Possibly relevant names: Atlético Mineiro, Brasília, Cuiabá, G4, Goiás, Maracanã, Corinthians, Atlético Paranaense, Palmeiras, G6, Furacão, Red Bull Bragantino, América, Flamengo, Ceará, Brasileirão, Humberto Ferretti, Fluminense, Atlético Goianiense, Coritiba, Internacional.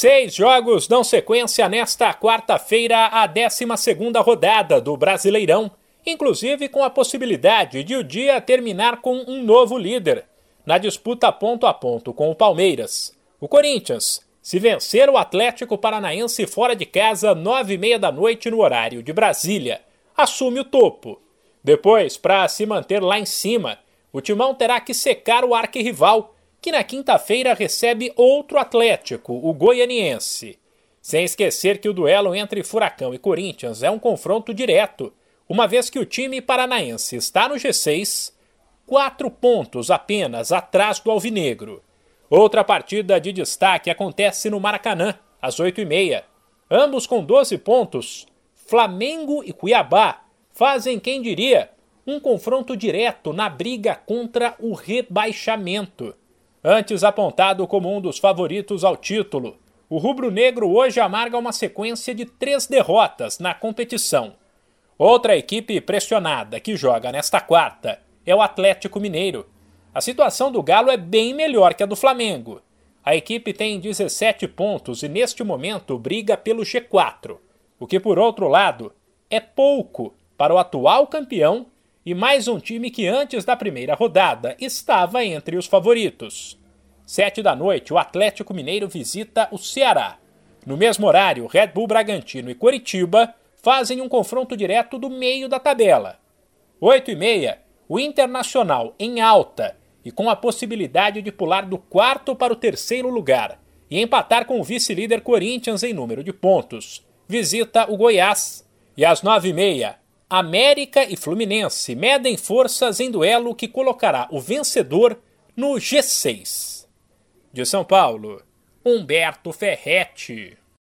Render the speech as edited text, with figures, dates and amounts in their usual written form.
Seis jogos dão sequência nesta quarta-feira à 12ª rodada do Brasileirão, inclusive com a possibilidade de o dia terminar com um novo líder, na disputa ponto a ponto com o Palmeiras. O Corinthians, se vencer o Atlético Paranaense fora de casa 21h30 no horário de Brasília, assume o topo. Depois, para se manter lá em cima, o Timão terá que secar o arquirrival, que na quinta-feira recebe outro Atlético, o Goianiense. Sem esquecer que o duelo entre Furacão e Corinthians é um confronto direto, uma vez que o time paranaense está no G6, 4 pontos apenas atrás do alvinegro. Outra partida de destaque acontece no Maracanã, às 8h30. Ambos com 12 pontos, Flamengo e Cuiabá fazem, quem diria, um confronto direto na briga contra o rebaixamento. Antes apontado como um dos favoritos ao título, o rubro-negro hoje amarga uma sequência de 3 derrotas na competição. Outra equipe pressionada que joga nesta quarta é o Atlético Mineiro. A situação do Galo é bem melhor que a do Flamengo. A equipe tem 17 pontos e neste momento briga pelo G4, o que, por outro lado, é pouco para o atual campeão e mais um time que antes da primeira rodada estava entre os favoritos. 19h, o Atlético Mineiro visita o Ceará. No mesmo horário, Red Bull Bragantino e Coritiba fazem um confronto direto do meio da tabela. 20h30, o Internacional em alta e com a possibilidade de pular do 4º para o 3º lugar e empatar com o vice-líder Corinthians em número de pontos, visita o Goiás. E às 21h30, América e Fluminense medem forças em duelo que colocará o vencedor no G6. De São Paulo, Humberto Ferretti.